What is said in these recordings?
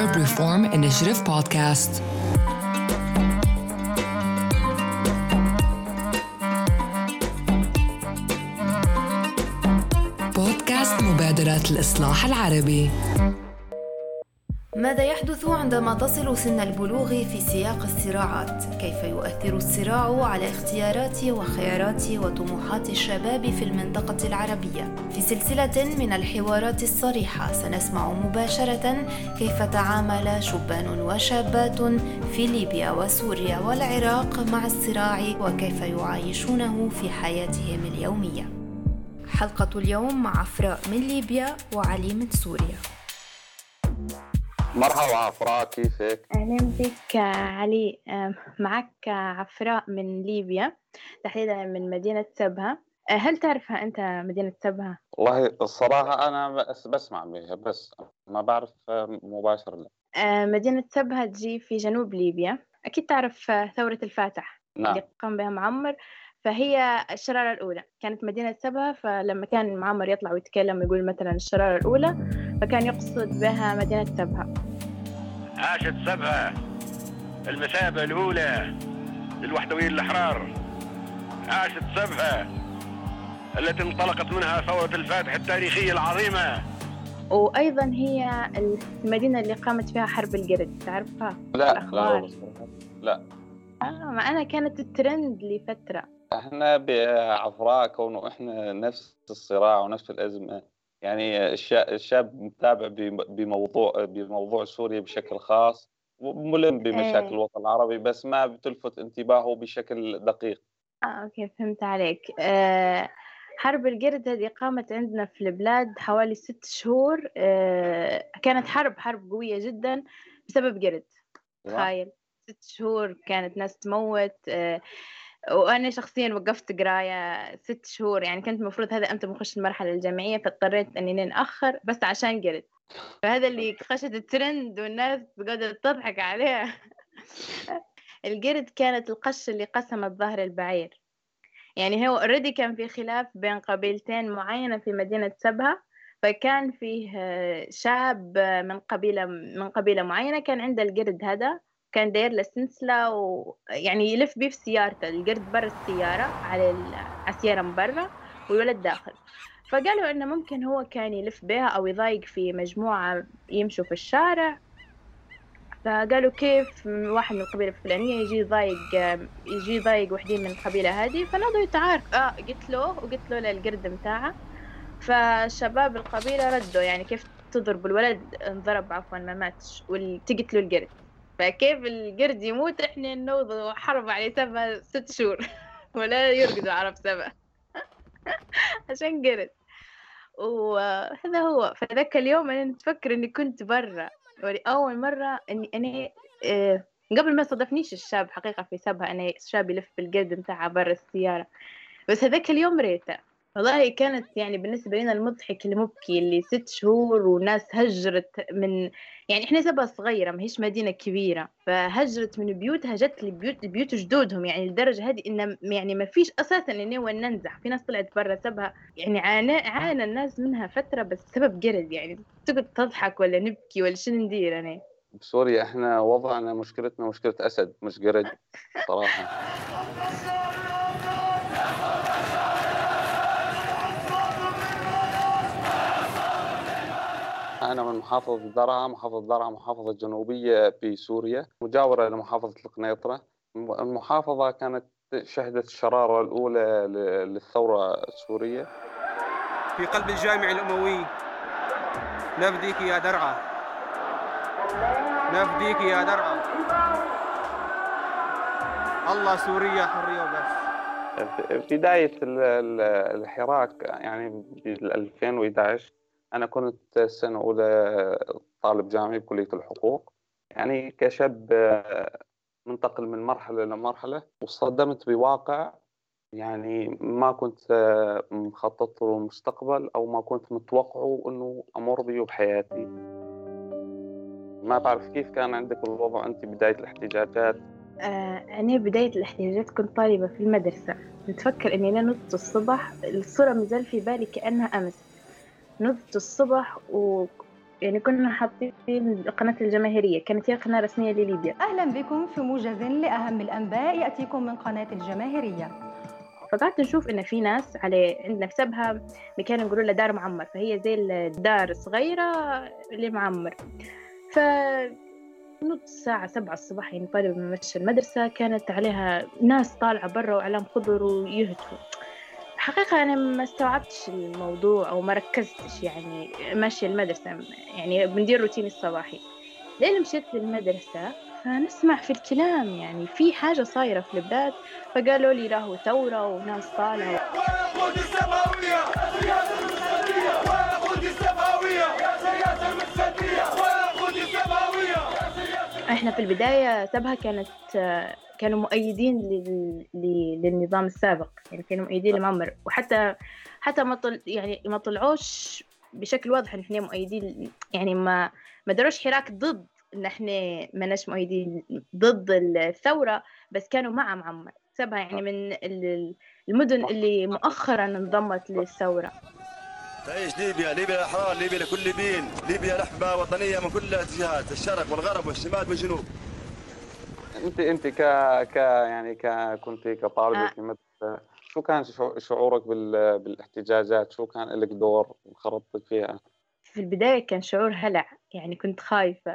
Arab Reform Initiative podcast. بودكاست مبادرة الإصلاح العربي. ماذا يحدث عندما تصل سن البلوغ في سياق الصراعات؟ كيف يؤثر الصراع على اختيارات وخيارات وطموحات الشباب في المنطقة العربية؟ في سلسلة من الحوارات الصريحة سنسمع مباشرة كيف تعامل شبان وشابات في ليبيا وسوريا والعراق مع الصراع وكيف يعايشونه في حياتهم اليومية. حلقة اليوم مع عفراء من ليبيا وعلي من سوريا. مرحبا عفراء، كيفك؟ أهلا بك علي. معك عفراء من ليبيا، تحديدا من مدينة سبها. هل تعرفها أنت مدينة سبها؟ والله الصراحة أنا بسمع بها بس ما بعرف مباشرة. مدينة سبها تجي في جنوب ليبيا، أكيد تعرف ثورة الفاتح. نعم. اللي قام بها معمر، فهي الشرارة الأولى كانت مدينة سبها. فلما كان معمر يطلع ويتكلم يقول مثلا الشرارة الأولى، فكان يقصد بها مدينة سبها. عاشت سبها المثابة الأولى للوحدويين الأحرار، عاشت سبها التي انطلقت منها ثورة الفاتح التاريخية العظيمة. وأيضا هي المدينة اللي قامت فيها حرب القرد، تعرفها؟ لا. ما أنا كانت الترند لفترة. احنا بعفراء كونه احنا نفس الصراع ونفس الازمه، يعني الشاب متابع بموضوع سوريا بشكل خاص وملم بمشاكل الوطن العربي، بس ما بتلفت انتباهه بشكل دقيق. اوكي، فهمت عليك. حرب القرد هذه قامت عندنا في البلاد حوالي 6 شهور. كانت حرب قويه جدا بسبب قرد. تخيل 6 شهور كانت ناس تموت. وأنا شخصياً وقفت قراية 6 شهور، يعني كنت مفروض هذا أمتى بنخش المرحلة الجامعية، فاضطريت أني نأخر بس عشان قرد. فهذا اللي خشت الترند والناس قاعدة تضحك عليها. القرد كانت القش اللي قسمت ظهر البعير، يعني هو أوريدي كان في خلاف بين قبيلتين معينة في مدينة سبها. فكان فيه شعب من قبيلة معينة كان عنده القرد هذا، كان داير له سلسلة ويعني يلف بيه في سيارته، القرد برا السيارة على السيارة من برا والولد داخل. فقالوا إنه ممكن هو كان يلف بها أو يضايق في مجموعة يمشوا في الشارع. فقالوا كيف واحد من القبيلة الفلانية يجي يضايق وحدين من القبيلة هذه. فنضوا يتعارك، قلت له للقرد متاعه. فشباب القبيلة ردوا، يعني كيف تضرب الولد، انضرب عفوا ما ماتش، وتقتلوا القرد. فكيف القرد يموت احنا نوض وحرب عليه سبا 6 شهور ولا يرقدوا عرب سبا عشان قرد. وهذا هو. فذاك اليوم انا نتفكر اني كنت برا، اول مرة اني قبل ما صدفنيش الشاب حقيقة في سبها، انا الشاب يلف بالقرد متاعها برا السيارة. بس هذاك اليوم ريته والله كانت يعني بالنسبة لنا المضحك المبكي اللي 6 شهور وناس هجرت من، يعني إحنا سبا صغيرة ماهيش مدينة كبيرة، فهجرت من بيوتها، جت لبيوت جدودهم، يعني لدرجة هذه إن يعني ما فيش أساسا إنه ننزح. في ناس طلعت برا سبها، يعني عانى الناس منها فترة بس سبب قرد. يعني تقعد تضحك ولا نبكي ولا شنو ندير. أنا بسوريا إحنا وضعنا مشكلتنا مشكلة أسد مش قرد صراحة. أنا من محافظة دراعة، محافظة جنوبية بسوريا مجاورة لمحافظة القنيطرة. المحافظة كانت شهدت الشرارة الأولى للثورة السورية. في قلب الجامع الأموي نفديك يا درعا، نفديك يا درعا، الله سوريا حرية. وبس في بداية الحراك يعني في 2011 أنا كنت السنة الأولى طالب جامعي بكلية الحقوق، يعني كشاب منتقل من مرحلة لمرحلة، وصدمت بواقع يعني ما كنت مخطط له المستقبل أو ما كنت متوقعه أنه أمر بيه بحياتي. ما بعرف كيف كان عندك الوضع أنت بداية الاحتجاجات؟ أنا بداية الاحتجاجات كنت طالبة في المدرسة. نتفكر أني أنا نضت الصبح، الصورة مازال في بالي كأنها أمس. نضت الصبح و... يعني كنا حاطين قناة الجماهيرية، كانت هي قناة رسمية لليبيا. أهلا بكم في موجز لأهم الأنباء يأتيكم من قناة الجماهيرية. فقعدت نشوف إن في ناس عندنا في سبها مكان نقولوا لها دار معمر، فهي زي الدار الصغيرة اللي معمر. نص ساعة 7 الصباح يعني قريب من مشي المدرسة، كانت عليها ناس طالعة برا وعلام خضر ويهتفوا. حقيقة أنا ما استوعبتش الموضوع أو ما ركزتش، يعني ماشية المدرسة يعني بندير روتيني الصباحي. لين مشيت للمدرسة فنسمع في الكلام يعني في حاجة صايرة في البلاد، فقالوا لي راهو ثورة وناس طالعة. احنا في البداية سبها كانوا مؤيدين للنظام السابق، يعني كانوا مؤيدين لمعمر، وحتى ما طلعوش بشكل واضح ان احنا مؤيدين، يعني ما داروش حراك ضد ان احنا ماناش مؤيدين ضد الثورة، بس كانوا مع معمر. سبها يعني من المدن اللي مؤخرا انضمت للثورة. تعيش ليبيا، ليبيا أحرار، ليبيا لكل ليبيين، ليبيا رحبة وطنية من كل الجهات، الشرق والغرب والشمال والجنوب. أنت يعني كنت كطالبة في المدرسة، شو كان شعورك بالاحتجاجات؟ شو كان لك دور وخرطتك فيها؟ في البداية كان شعور هلع، يعني كنت خايفة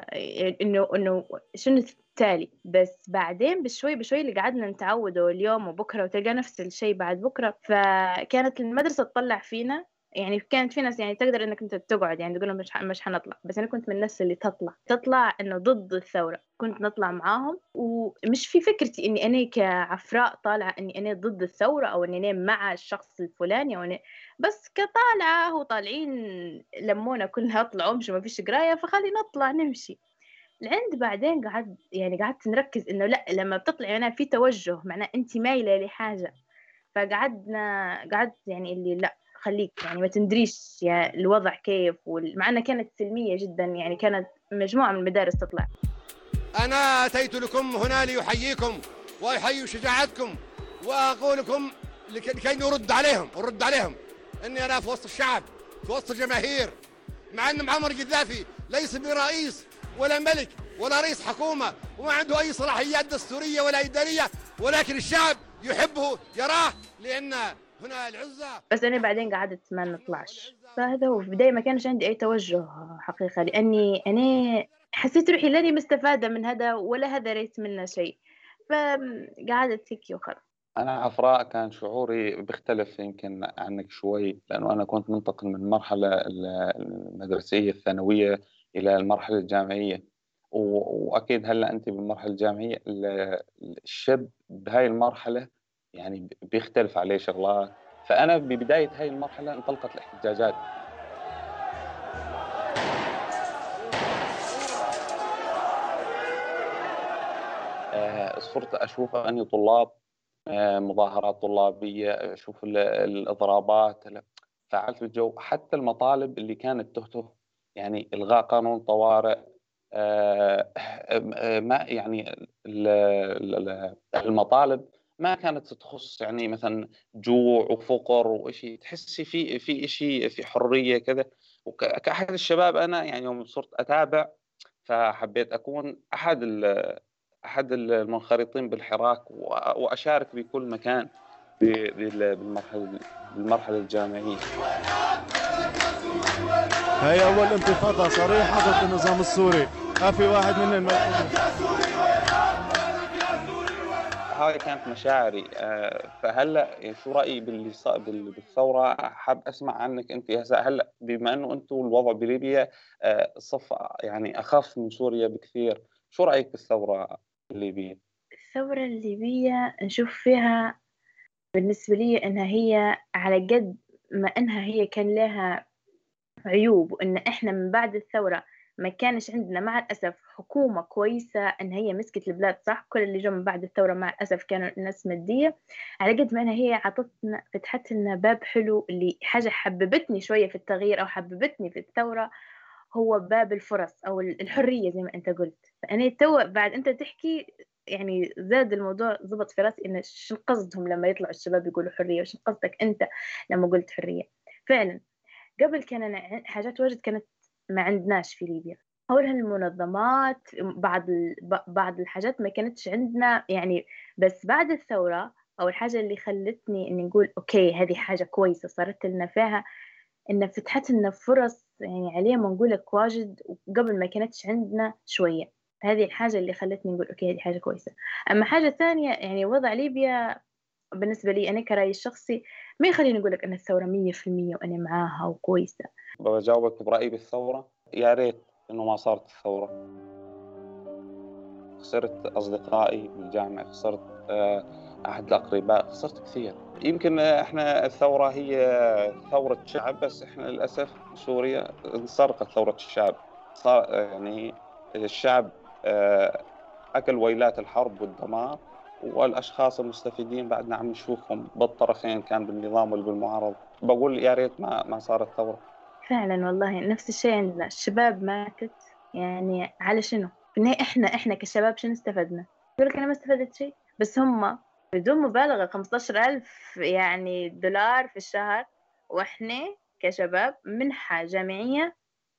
إنه شنو التالي، بس بعدين بشوي بشوي اللي قعدنا نتعوده اليوم وبكرة وتلقى نفس الشيء بعد بكرة. فكانت المدرسة تطلع فينا، يعني كانت في ناس يعني تقدر انك انت تقعد يعني تقول لهم مش حنطلع، بس انا كنت من الناس اللي تطلع انه ضد الثوره، كنت نطلع معاهم ومش في فكرتي اني انا كعفراء طالعه اني انا ضد الثوره او اني انا مع الشخص الفلاني، وانا بس كطالعه وطالعين لمونا كلها طلعوا مش ما فيش قرايه فخلي نطلع نمشي لعند. بعدين قعدت نركز انه لا، لما بتطلعي انا في توجه معناه انت مايله لحاجه، قعدت يعني اللي لا خليك يعني ما تندريش يعني الوضع كيف، ومعنا كانت سلمية جدا، يعني كانت مجموعة من المدارس تطلع. أنا أتيت لكم هنا ليحييكم ويحيي شجاعتكم وأقول لكم لكي نرد عليهم أني أنا في وسط الشعب في وسط الجماهير، مع أن معمر قذافي ليس برئيس ولا ملك ولا رئيس حكومة وما عنده أي صلاحيات دستورية ولا إدارية، ولكن الشعب يحبه يراه لأن هنا العزة. بس أنا بعدين قعدت ما نطلعش، فهذا هو. في البداية ما كانش عندي أي توجه حقيقة، لأني أنا حسيت روحي لاني مستفادة من هذا ولا هذا ريت منه شيء، فقعدت هيك وخلاص. أنا عفراء كان شعوري بيختلف يمكن عنك شوي، لأنه أنا كنت منتقل من المرحلة المدرسية الثانوية إلى المرحلة الجامعية، وأكيد هلأ أنت بالمرحلة الجامعية. الشاب بهاي المرحلة يعني بيختلف عليه شغلات، فأنا ببداية هاي المرحلة انطلقت الاحتجاجات. صرت أشوف أني طلاب، مظاهرات طلابية، أشوف الإضرابات، فعلت الجو. حتى المطالب اللي كانت تهتف يعني إلغاء قانون طوارئ، ما يعني المطالب ما كانت تخص يعني مثلا جوع وفقر وإشي، تحسي في إشي في حرية كذا. وكأحد الشباب أنا يعني يوم صرت أتابع فحبيت أكون أحد المنخرطين بالحراك وأشارك بكل مكان بالمرحلة الجامعية. هي أول انتفاضة صريحة ضد النظام السوري، ما في واحد من هاي كانت مشاعري. فهلا شو رأيي بالثورة؟ حاب أسمع عنك أنت هسا. هلا بما إنه أنتوا الوضع بليبيا صف يعني أخف من سوريا بكثير، شو رأيك بالثورة الليبية؟ الثورة الليبية نشوف فيها بالنسبة لي إنها هي على قد ما إنها هي كان لها عيوب، وإن إحنا من بعد الثورة ما كانش عندنا مع الأسف حكومة كويسة إن هي مسكت البلاد صح. كل اللي جو من بعد الثورة مع الأسف كانوا الناس مادية، على قد ما أنا هي عطتنا فتحت لنا باب حلو اللي حاجة حببتني شوية في التغيير أو حببتني في الثورة، هو باب الفرص أو الحرية زي ما أنت قلت. فأنا تو بعد أنت تحكي يعني زاد الموضوع ضبط في رأسي إن شو قصدهم لما يطلعوا الشباب يقولوا حرية، وشو قصدك أنت لما قلت حرية؟ فعلا قبل كان حاجات واجد كانت ما عندناش في ليبيا. هورها المنظمات بعض الحاجات ما كانتش عندنا يعني. بس بعد الثورة أو الحاجة اللي خلتني إن نقول أوكي هذه حاجة كويسة صارت لنا فيها، إن فتحت لنا فرص يعني عليها ما نقولك واجد، وقبل ما كانتش عندنا شوية. هذه الحاجة اللي خلتني نقول أوكي هذه حاجة كويسة. أما حاجة ثانية يعني وضع ليبيا بالنسبة لي أنا كرأيي الشخصي ما يخليني أقولك أن الثورة 100% وأنا معاها وكويسة. بجاوبك برأيي بالثورة، يا ريت إنه ما صارت الثورة. خسرت أصدقائي بالجامعة، خسرت أحد الأقرباء، خسرت كثير. يمكن إحنا الثورة هي ثورة شعب، بس إحنا للأسف سوريا انسرقت ثورة الشعب. صار يعني الشعب أكل ويلات الحرب والدمار، والأشخاص المستفيدين بعدنا عم نشوفهم بالطرفين، كان بالنظام والمعارضة. بقول يا ريت ما صارت ثورة. فعلا والله نفس الشيء عندنا، الشباب ماتت يعني على شنو؟ احنا كشباب شنو استفدنا؟ يقولك انا ما استفدت شيء، بس هم بدون مبالغه 15,000 يعني دولار في الشهر، واحنا كشباب منحه جامعيه.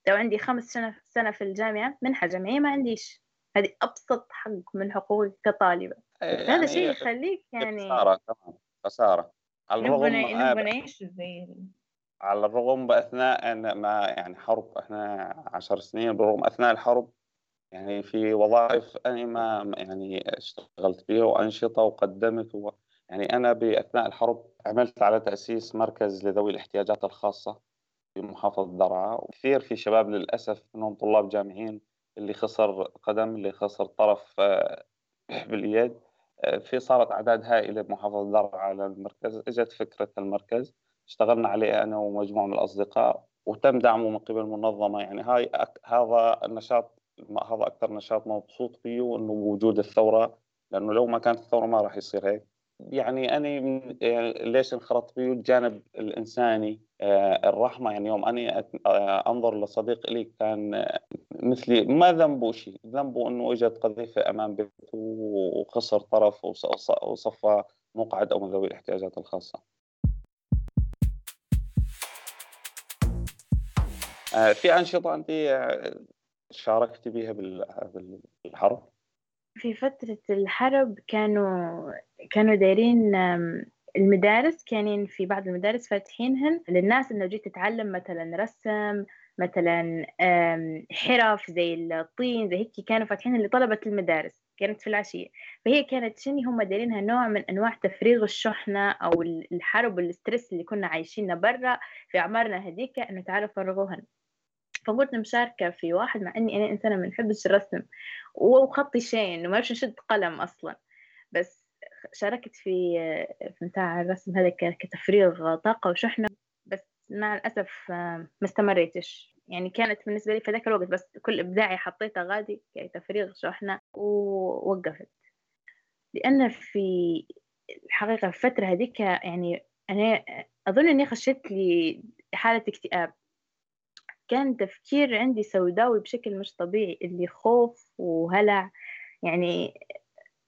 لو عندي 5 سنة في الجامعه منحه جامعيه ما عنديش، هذه ابسط حق من حقوقي كطالبه. يعني هذا شيء يخليك يعني خساره. نبغى نعيش زي على الرغم بأثناء ما يعني حرب، احنا 10 سنين بالرغم أثناء الحرب يعني في وظائف أنا ما يعني اشتغلت فيها وأنشطة وقدمت يعني أنا بأثناء الحرب عملت على تأسيس مركز لذوي الاحتياجات الخاصة في محافظة دراعة. وكثير في شباب للأسف أنهم طلاب جامعيين اللي خسر قدم، اللي خسر طرف باليد. في صارت أعداد هائلة بمحافظة دراعة على المركز. إجت فكرة المركز، اشتغلنا عليه أنا ومجموعة من الأصدقاء، وتم دعمه من قبل المنظمة. يعني هذا النشاط، هذا أكثر نشاط مبسوط فيه، وإنه وجود الثورة، لأنه لو ما كانت الثورة ما راح يصير هيك. يعني أنا ليش انخرطت فيه الجانب الإنساني، الرحمة. يعني يوم أنا أنظر لصديق لي كان مثلي ما ذنبه شيء، ذنبه إنه إجت قذيفة أمام بيته وخسر طرف وصفى مقعد أو من ذوي الاحتياجات الخاصة. في أنشطة أنت شاركت بيها بالحرب؟ في فترة الحرب كانوا دايرين المدارس، كانين في بعض المدارس فاتحينهن للناس إنه جيت تتعلم مثلا رسم، مثلا حرف زي الطين زي هيك، كانوا فاتحينهن لطلبة المدارس. كانت في العشية، فهي كانت شني هم دارينها نوع من أنواع تفريغ الشحنة أو الحرب والسترس اللي كنا عايشينه برا في أعمارنا هذيك، إنه تعالوا فرغوهن. فقلت مشاركة في واحد، مع أني أنا إنسانة ما نحبش الرسم وخطي شيء إنه ما نشد قلم أصلا، بس شاركت في متاع الرسم هذا كتفريغ طاقة وشحنة. بس مع الأسف ما استمريتش، يعني كانت بالنسبة لي في ذاك الوقت بس كل إبداعي حطيتها غادي كتفريغ شحنة، ووقفت لأن في الحقيقة في الفترة هذيك يعني أنا أظن أني خشيت لي حالة اكتئاب. كان تفكير عندي سوداوي بشكل مش طبيعي، اللي خوف وهلع. يعني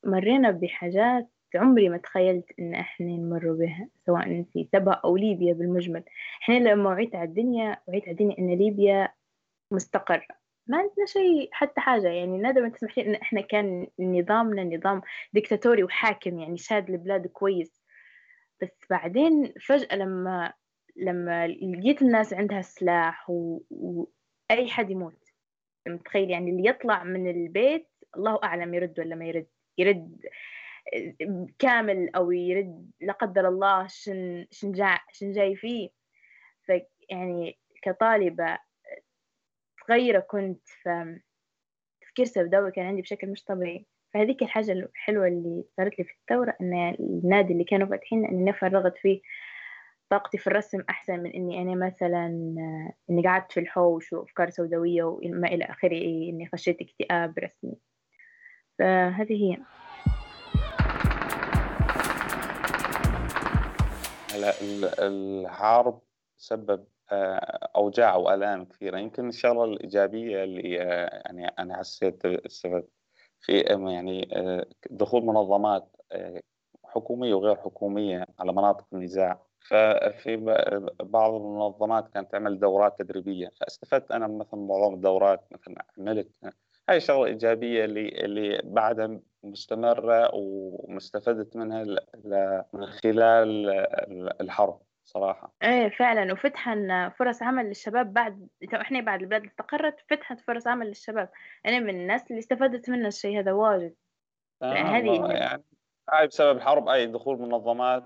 مرينا بحاجات عمري ما تخيلت إن إحنا نمر بها، سواء في تبا أو ليبيا بالمجمل. إحنا لما وعيت على الدنيا إن ليبيا مستقرة، ما عندنا شيء حتى حاجة. يعني نادر ما تسمح لي إن إحنا كان نظامنا نظام ديكتاتوري وحاكم يعني شاد البلاد كويس. بس بعدين فجأة لما لقيت الناس عندها سلاح وأي حد يموت، متخيل يعني اللي يطلع من البيت الله أعلم يرد ولا ما يرد كامل أو يرد لا قدر الله شن جاي فيه. يعني كطالبة صغيرة كنت تفكير سوداوي كان عندي بشكل مش طبيعي. فهذيك الحاجة الحلوة اللي صارت لي في الثورة، أن النادي اللي كانوا فاتحين أني فرغت فيه طاقتي في الرسم، أحسن من أني أنا مثلا أني قعدت في الحوش وأفكار سوداوية وما إلى آخره، أني خشيت اكتئاب رسمي. فهذه هي. الحرب سبب أوجاع وآلام كثيرة. يمكن الشغلة الإيجابية اللي يعني أنا حسيت استفدت في يعني دخول منظمات حكومية وغير حكومية على مناطق النزاع، ففي بعض المنظمات كانت تعمل دورات تدريبيه، فاستفدت انا مثلا معظم الدورات، مثلا عملت هاي شغله ايجابيه اللي بعدها مستمره ومستفدت منها من خلال الحرب صراحه. ايه فعلا، وفتحا فرص عمل للشباب بعد احنا بعد البلاد استقرت، فتحت فرص عمل للشباب. انا من الناس اللي استفدت من الشيء هذا واجد. يعني هاي بسبب الحرب، اي دخول منظمات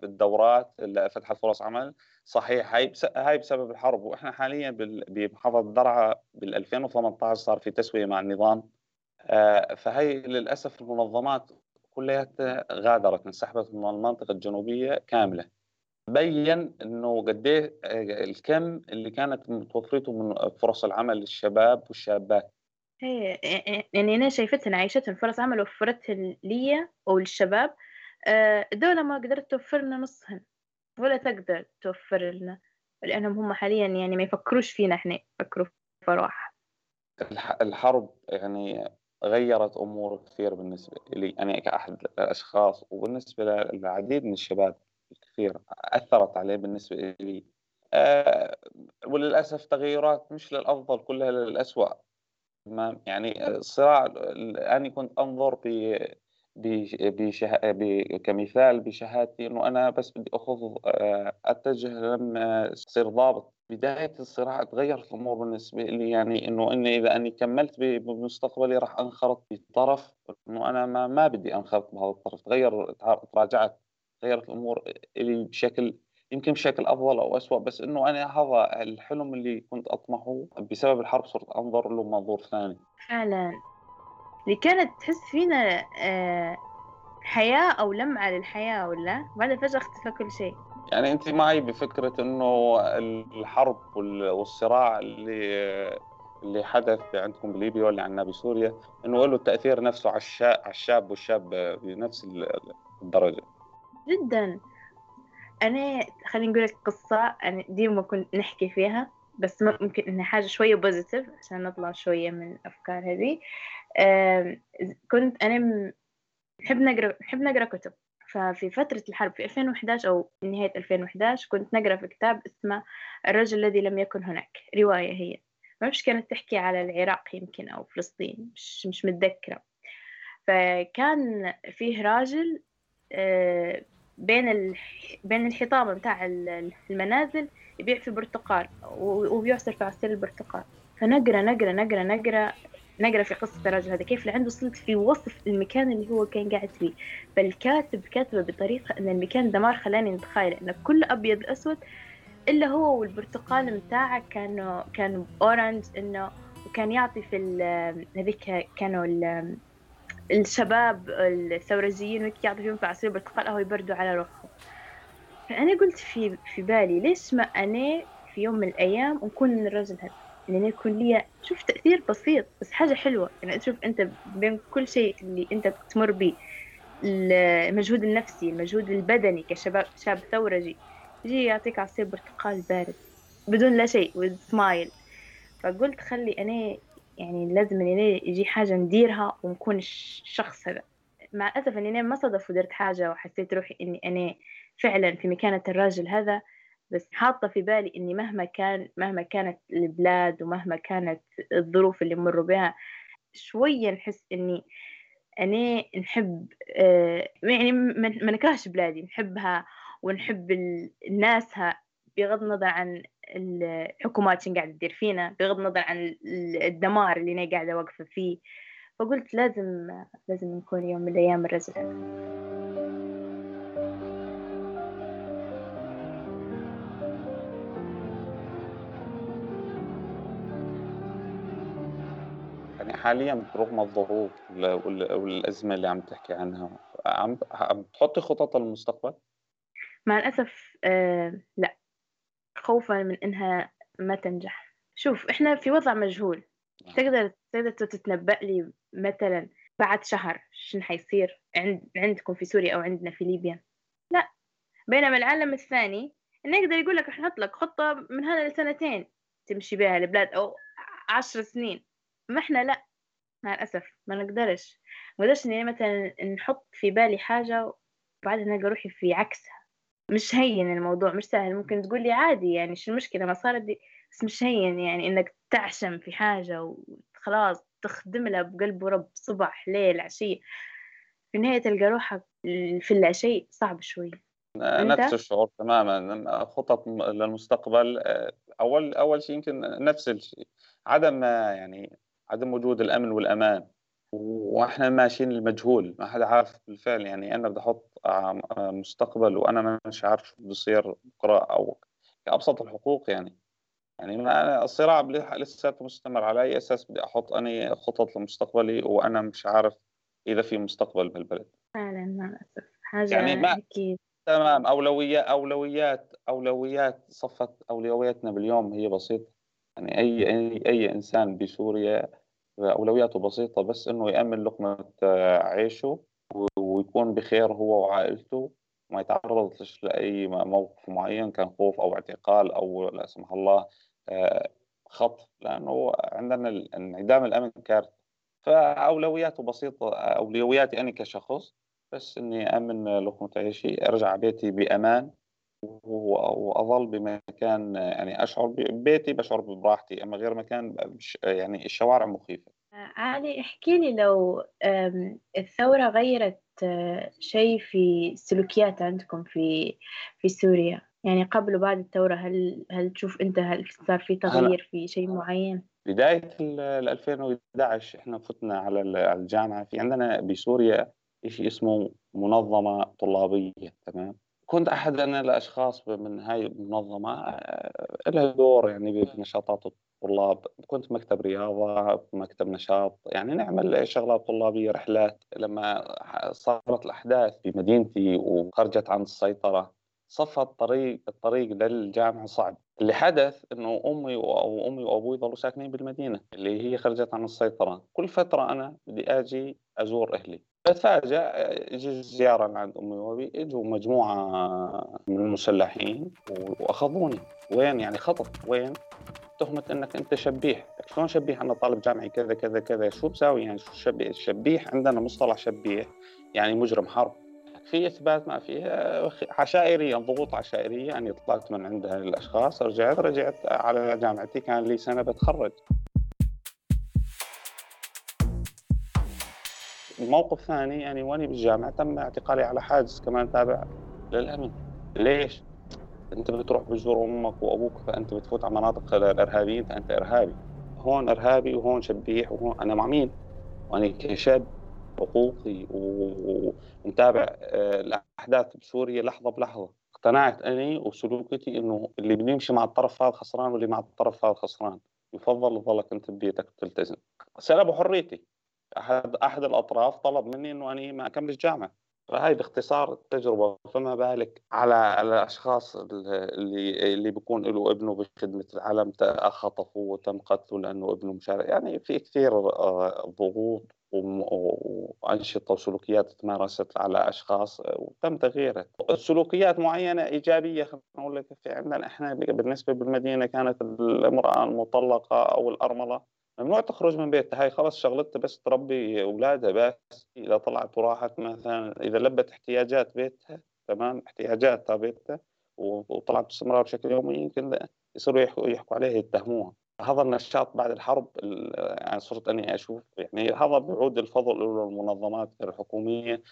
بالدورات اللي فتحت فرص عمل. صحيح هاي بسبب الحرب. واحنا حاليا بمحافظه درعا بال 2018 صار في تسويه مع النظام، فهي للاسف المنظمات كلها غادرت، انسحبت من المنطقه الجنوبيه كامله. بين انه قد ايه الكم اللي كانت متوفرته من فرص العمل للشباب والشابات. هي يعني أنا شايفتها عيشتهم فرص عمل وفرتها لي أو للشباب، الدولة ما قدرت توفر لنا نصهن ولا تقدر توفر لنا، لأنهم هم حاليا يعني ما يفكروش فينا، إحنا يفكروا في أرواح. الحرب يعني غيرت أمور كثير بالنسبة لي أنا كأحد الأشخاص، وبالنسبة للعديد من الشباب الكثير أثرت عليه بالنسبة لي، وللأسف تغيرات مش للأفضل، كلها للأسوأ. تمام، يعني صراع أنا كنت أنظر كمثال بشهادتي إنه أنا بس بدي أتجه لما أصير ضابط. بداية الصراع تغيرت الأمور بالنسبة لي، يعني إنه إذا أنا كملت بمستقبلي راح أنخرط بطرف، إنه أنا ما بدي أنخرط بهذا الطرف. تغيرت الأمور إلي بشكل يمكن بشكل أفضل أو أسوأ، بس إنه أنا هذا الحلم اللي كنت أطمحه بسبب الحرب صرت أنظر له منظور ثاني. فعلا اللي كانت تحس فينا حياة أو لمعة للحياة، ولا بعد فجأة اختفى كل شيء. يعني أنت معي بفكرة إنه الحرب والصراع اللي حدث عندكم بليبيا ولا عندنا بسوريا، إنه له التأثير نفسه على الشاب والشاب بنفس الدرجة جدا. أنا خليني أقول لك قصة أنا ديما كنت نحكي فيها، بس ممكن إنها حاجة شوية بوزيتيف عشان نطلع شوية من الأفكار هذه. كنت أنا نحب نقرأ كتب. ففي فترة الحرب في 2011 أو نهاية 2011 كنت نقرأ في كتاب اسمه الرجل الذي لم يكن هناك، رواية هي مش كانت تحكي على العراق يمكن أو فلسطين، مش متذكرة. فكان فيه راجل بين الحيطان بتاع المنازل يبيع في برتقال وبيعصر في عصير البرتقال. فنقرا نقرا نقرا نقرا نقرا في قصة الرجل هذا، كيف لعنده وصلت في وصف المكان اللي هو كان قاعد فيه. فالكاتب كاتبه بطريقة أن المكان دمار خلاني نتخيل أن كل أبيض أسود إلا هو، والبرتقال متاعه كانوا أورانج، إنه وكان يعطي في هذيك كانوا الشباب الثورجيين يعطوا فيهم في عصير برتقال أهو يبردوا على روحهم. فأنا قلت في بالي ليش ما أنا في يوم من الأيام أكون من الرجل هذا، لأن يكون لي شوف تأثير بسيط بس حاجة حلوة. يعني تشوف أنت بين كل شيء اللي أنت تمر به، المجهود النفسي، المجهود البدني كشباب شاب ثورجي، يجي يعطيك عصير برتقال بارد بدون لا شيء وسمايل. فقلت خلي أنا يعني لازم إني يجي حاجة نديرها ونكون الشخص هذا. مع الأسف إني ما صدف ودرت حاجة وحسيت روحي إني أنا فعلا في مكانة الراجل هذا، بس حاطة في بالي إني مهما كانت البلاد ومهما كانت الظروف اللي مروا بها، شوية نحس إني أنا نحب يعني ما نكرهش بلادي، نحبها ونحب الناسها بغض النظر عن الحكومات اللي قاعدة تدير فينا، بغض النظر عن الدمار اللي أنا قاعدة واقفة فيه. فقلت لازم نكون يوم من الأيام الرجل هذا. يعني حاليا برغم الظروف والأزمة اللي عم تحكي عنها، عم تحطي خطط للمستقبل؟ مع الأسف لا، خوفا من انها ما تنجح. شوف احنا في وضع مجهول، تقدر تتنبأ لي مثلا بعد شهر شن حيصير عندكم في سوريا او عندنا في ليبيا؟ لا. بينما العالم الثاني انه يقدر يقول لك احنا نحط لك خطه من هذا لسنتين تمشي بها البلاد او 10 سنين. ما احنا لا، مع الاسف ما نقدرش اني مثلا نحط في بالي حاجه وبعدها نلقى روحي في عكسها. مش هين الموضوع، مش سهل. ممكن تقول لي عادي يعني شو المشكلة ما صارت دي، بس مش هين يعني انك تعشم في حاجة وخلاص تخدم لها بقلب ورب صبح ليل عشية، في نهاية تلقى روحك في اللاشيء. صعب شوي. نفس الشعور تماما. خطط للمستقبل، أول شيء يمكن نفس الشيء، عدم وجود الأمن والأمان، وإحنا ماشيين المجهول، ما حدا عارف بالفعل. يعني أنا بدي أحط مستقبل وأنا مش عارف شو بصير بكرة أو أبسط الحقوق. يعني أنا الصراع لسه مستمر. على أي أساس بدي أحط أنا خطط لمستقبلي وأنا مش عارف إذا في مستقبل بالبلد؟ فعلا مع الأسف حاجة أكيد. تمام. أولويات صفت أولوياتنا باليوم هي بسيطة. يعني أي إنسان بسوريا أولوياته بسيطة، بس إنه يأمن لقمة عيشه ويكون بخير هو وعائلته، وما يتعرضش لأي موقف معين كان خوف أو اعتقال أو لا سمح الله خطف، لأنه عندنا انعدام الأمن كارثة. فأولوياته بسيطة. أولوياتي أنا كشخص بس إني أمن لقمة عيشي، أرجع بيتي بأمان، وأظل بمكان يعني أشعر ببيتي، بشعر براحتي. أما غير مكان يعني الشوارع مخيفة. علي، احكي لي لو الثورة غيرت شيء في السلوكيات عندكم في سوريا، يعني قبل وبعد الثورة. هل تشوف أنت هل صار في تغيير في شيء معين؟ بداية 2011 إحنا فتنا على الجامعة. في عندنا بسوريا شيء اسمه منظمة طلابية، تمام؟ كنت أحد أنا الأشخاص من هاي المنظمة، لها دور يعني في نشاطات الطلاب. كنت مكتب رياضة، مكتب نشاط، يعني نعمل شغلات طلابية، رحلات. لما صارت الأحداث في مدينتي وخرجت عن السيطرة، صفى الطريق للجامعة صعب. اللي حدث إنه أمي وأبوي ظلوا ساكنين بالمدينة اللي هي خرجت عن السيطرة. كل فترة أنا بدي أجي أزور أهلي، فاتفاجأ يجي زيارة عند أمي وأبي، إجوا مجموعة من المسلحين وأخذوني. وين يعني خطف؟ وين؟ تهمة إنك أنت شبيح. شلون شبيح؟ أنا طالب جامعي كذا كذا كذا. شو بساوي يعني؟ شو شبيح؟ الشبيح عندنا مصطلح شبيح يعني مجرم حرب. في إثبات ما فيها، عشائريا، ضغوط عشائرية. يعني طلعت من عند الأشخاص، رجعت على جامعتي، كان لي سنة بتخرج. موقف ثاني، يعني وأنا بالجامعة تم اعتقالي على حاجز كمان تابع للأمن. ليش؟ أنت بتروح بجزور أمك وأبوك، فأنت بتفوت على مناطق الإرهابيين، فأنت إرهابي. هون إرهابي وهون شبيح. وهون أنا مع مين؟ وأنا كشاب حقوقي ومتابع الأحداث بسوريا لحظة بلحظة. اقتنعت أنا وسلوكتي إنه اللي بيمشي مع الطرف هذا خسران، واللي مع الطرف هذا خسران. يفضل ظلك أنت ببيتك تلتزم. سلبوا حريتي. أحد الأطراف طلب مني إنه أنا ما أكمل الجامعة. فهاي باختصار التجربة. فما بالك على الأشخاص اللي بيكون له ابنه بخدمة العلم خطفه وتم قتله لأنه ابنه مشارك. يعني في كثير ضغوط وأنشطة وسلوكيات تمارست على أشخاص وتم تغييرها. السلوكيات معينة إيجابية، خلينا نقول لك في عندنا إحنا بالنسبة بالمدينة كانت المرأة المطلقة أو الأرملة ممنوع تخرج من بيتها. هاي خلاص شغلتها بس تربي أولادها، بس إذا طلعت وراحت مثلا، إذا لبت احتياجات بيتها، تمام، احتياجاتها بيتها، وطلعت باستمرار بشكل يومي، يمكن يصيروا يحكوا عليها، يتهموها. هذا النشاط بعد الحرب يعني صرت أني أشوف يعني هذا بيعود الفضل للمنظمات الحكومية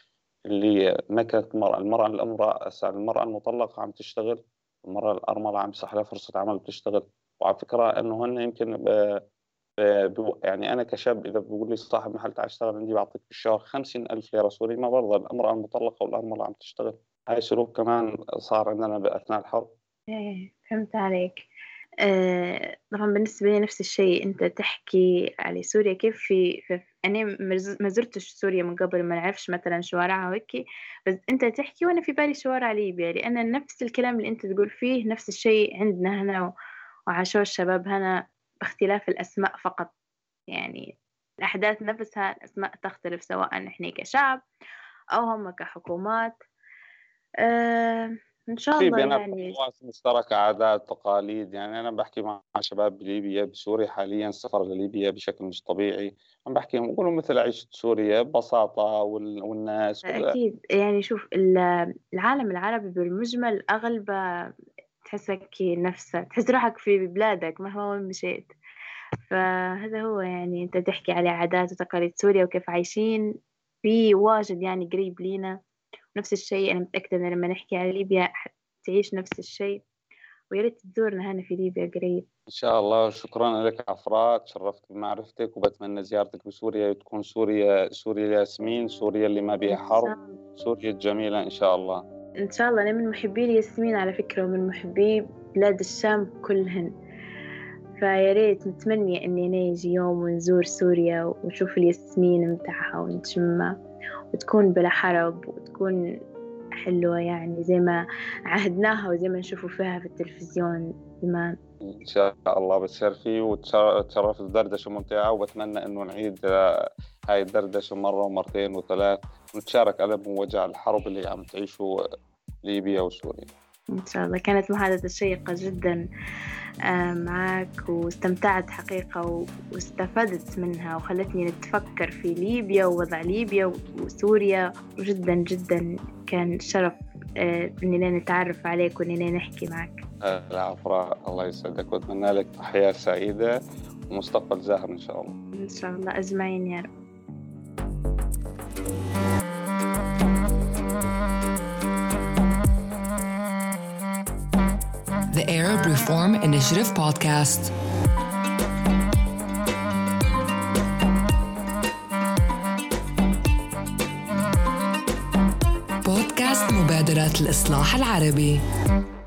اللي ما كانت المرأة المطلقة عم تشتغل، المرأة الأرملة عم يصح لها فرصة عمل بتشتغل. وعلى فكرة إنه هن يمكن يعني أنا كشاب إذا بقول لي صاحب محل تعال اشتغل عندي، بعطيك في الشهر 50,000 ليرة سوري، ما برضه. الأمرأة المطلقة والأرملة عم تشتغل. هاي سلوك كمان صار عندنا أثناء الحرب. إيه، فهمت عليك. طبعا بالنسبة لي نفس الشيء. أنت تحكي على سوريا كيف في أنا ما زرتش سوريا من قبل، ما نعرفش مثلا شوارعها وهيك، بس أنت تحكي وأنا في بالي شوارع ليبيا، لأن نفس الكلام اللي أنت تقول فيه نفس الشيء عندنا هنا وعاشوا الشباب هنا، باختلاف الأسماء فقط. يعني الأحداث نفسها، الأسماء تختلف سواء نحن كشعب أو هم كحكومات. ان شاء الله. في بيننا يعني مشتركه، عادات، تقاليد. يعني انا بحكي مع شباب بليبيا، بسوريا حاليا سفر لليبيا بشكل مش طبيعي، عم بحكيهم بقولوا مثل عيشه سوريا ببساطه والناس اكيد. يعني شوف العالم العربي بالمجمل اغلبه تحسك نفسك، تحس روحك في بلادك مهما وين مشيت. فهذا هو، يعني انت تحكي على عادات وتقاليد سوريا وكيف عايشين، في واجد يعني قريب لينا. نفس الشيء انا متاكده ان لما نحكي على ليبيا تعيش نفس الشيء، ويا ريت تزورنا هنا في ليبيا قريب ان شاء الله. شكرا لك عفراء، تشرفت بمعرفتك، وبتمنى زيارتك بسوريا تكون سوريا الياسمين، سوريا اللي ما بيها حرب، سوريا الجميله ان شاء الله. ان شاء الله. انا من محبي الياسمين على فكره، ومن محبي بلاد الشام كلهن، فيا ريت متمنيه اني نيجي يوم ونزور سوريا ونشوف الياسمين متاعها ونشمها، وتكون بلا حرب، وتكون حلوة يعني زي ما عهدناها وزي ما نشوفوا فيها في التلفزيون زمان. إن شاء الله بتشرفي، وتشرفت الدردشة ممتعة، وبتمنى أنه نعيد هاي الدردشة مرة ومرتين وثلاث، ونتشارك ألم ووجع الحرب اللي عم تعيشه ليبيا وسوريا إن شاء الله. كانت محادثة شيقة جدا معك، واستمتعت حقيقة واستفدت منها، وخلتني نتفكر في ليبيا ووضع ليبيا وسوريا. وجدا جدا كان شرف إننا نتعرف عليك وإننا نحكي معك. العفراء الله يسعدك، وأتمنى لك حياة سعيدة ومستقبل زاهر إن شاء الله. إن شاء الله أجمعين يا رب. The Arab Reform Initiative Podcast. بودكاست مبادرة الإصلاح العربي.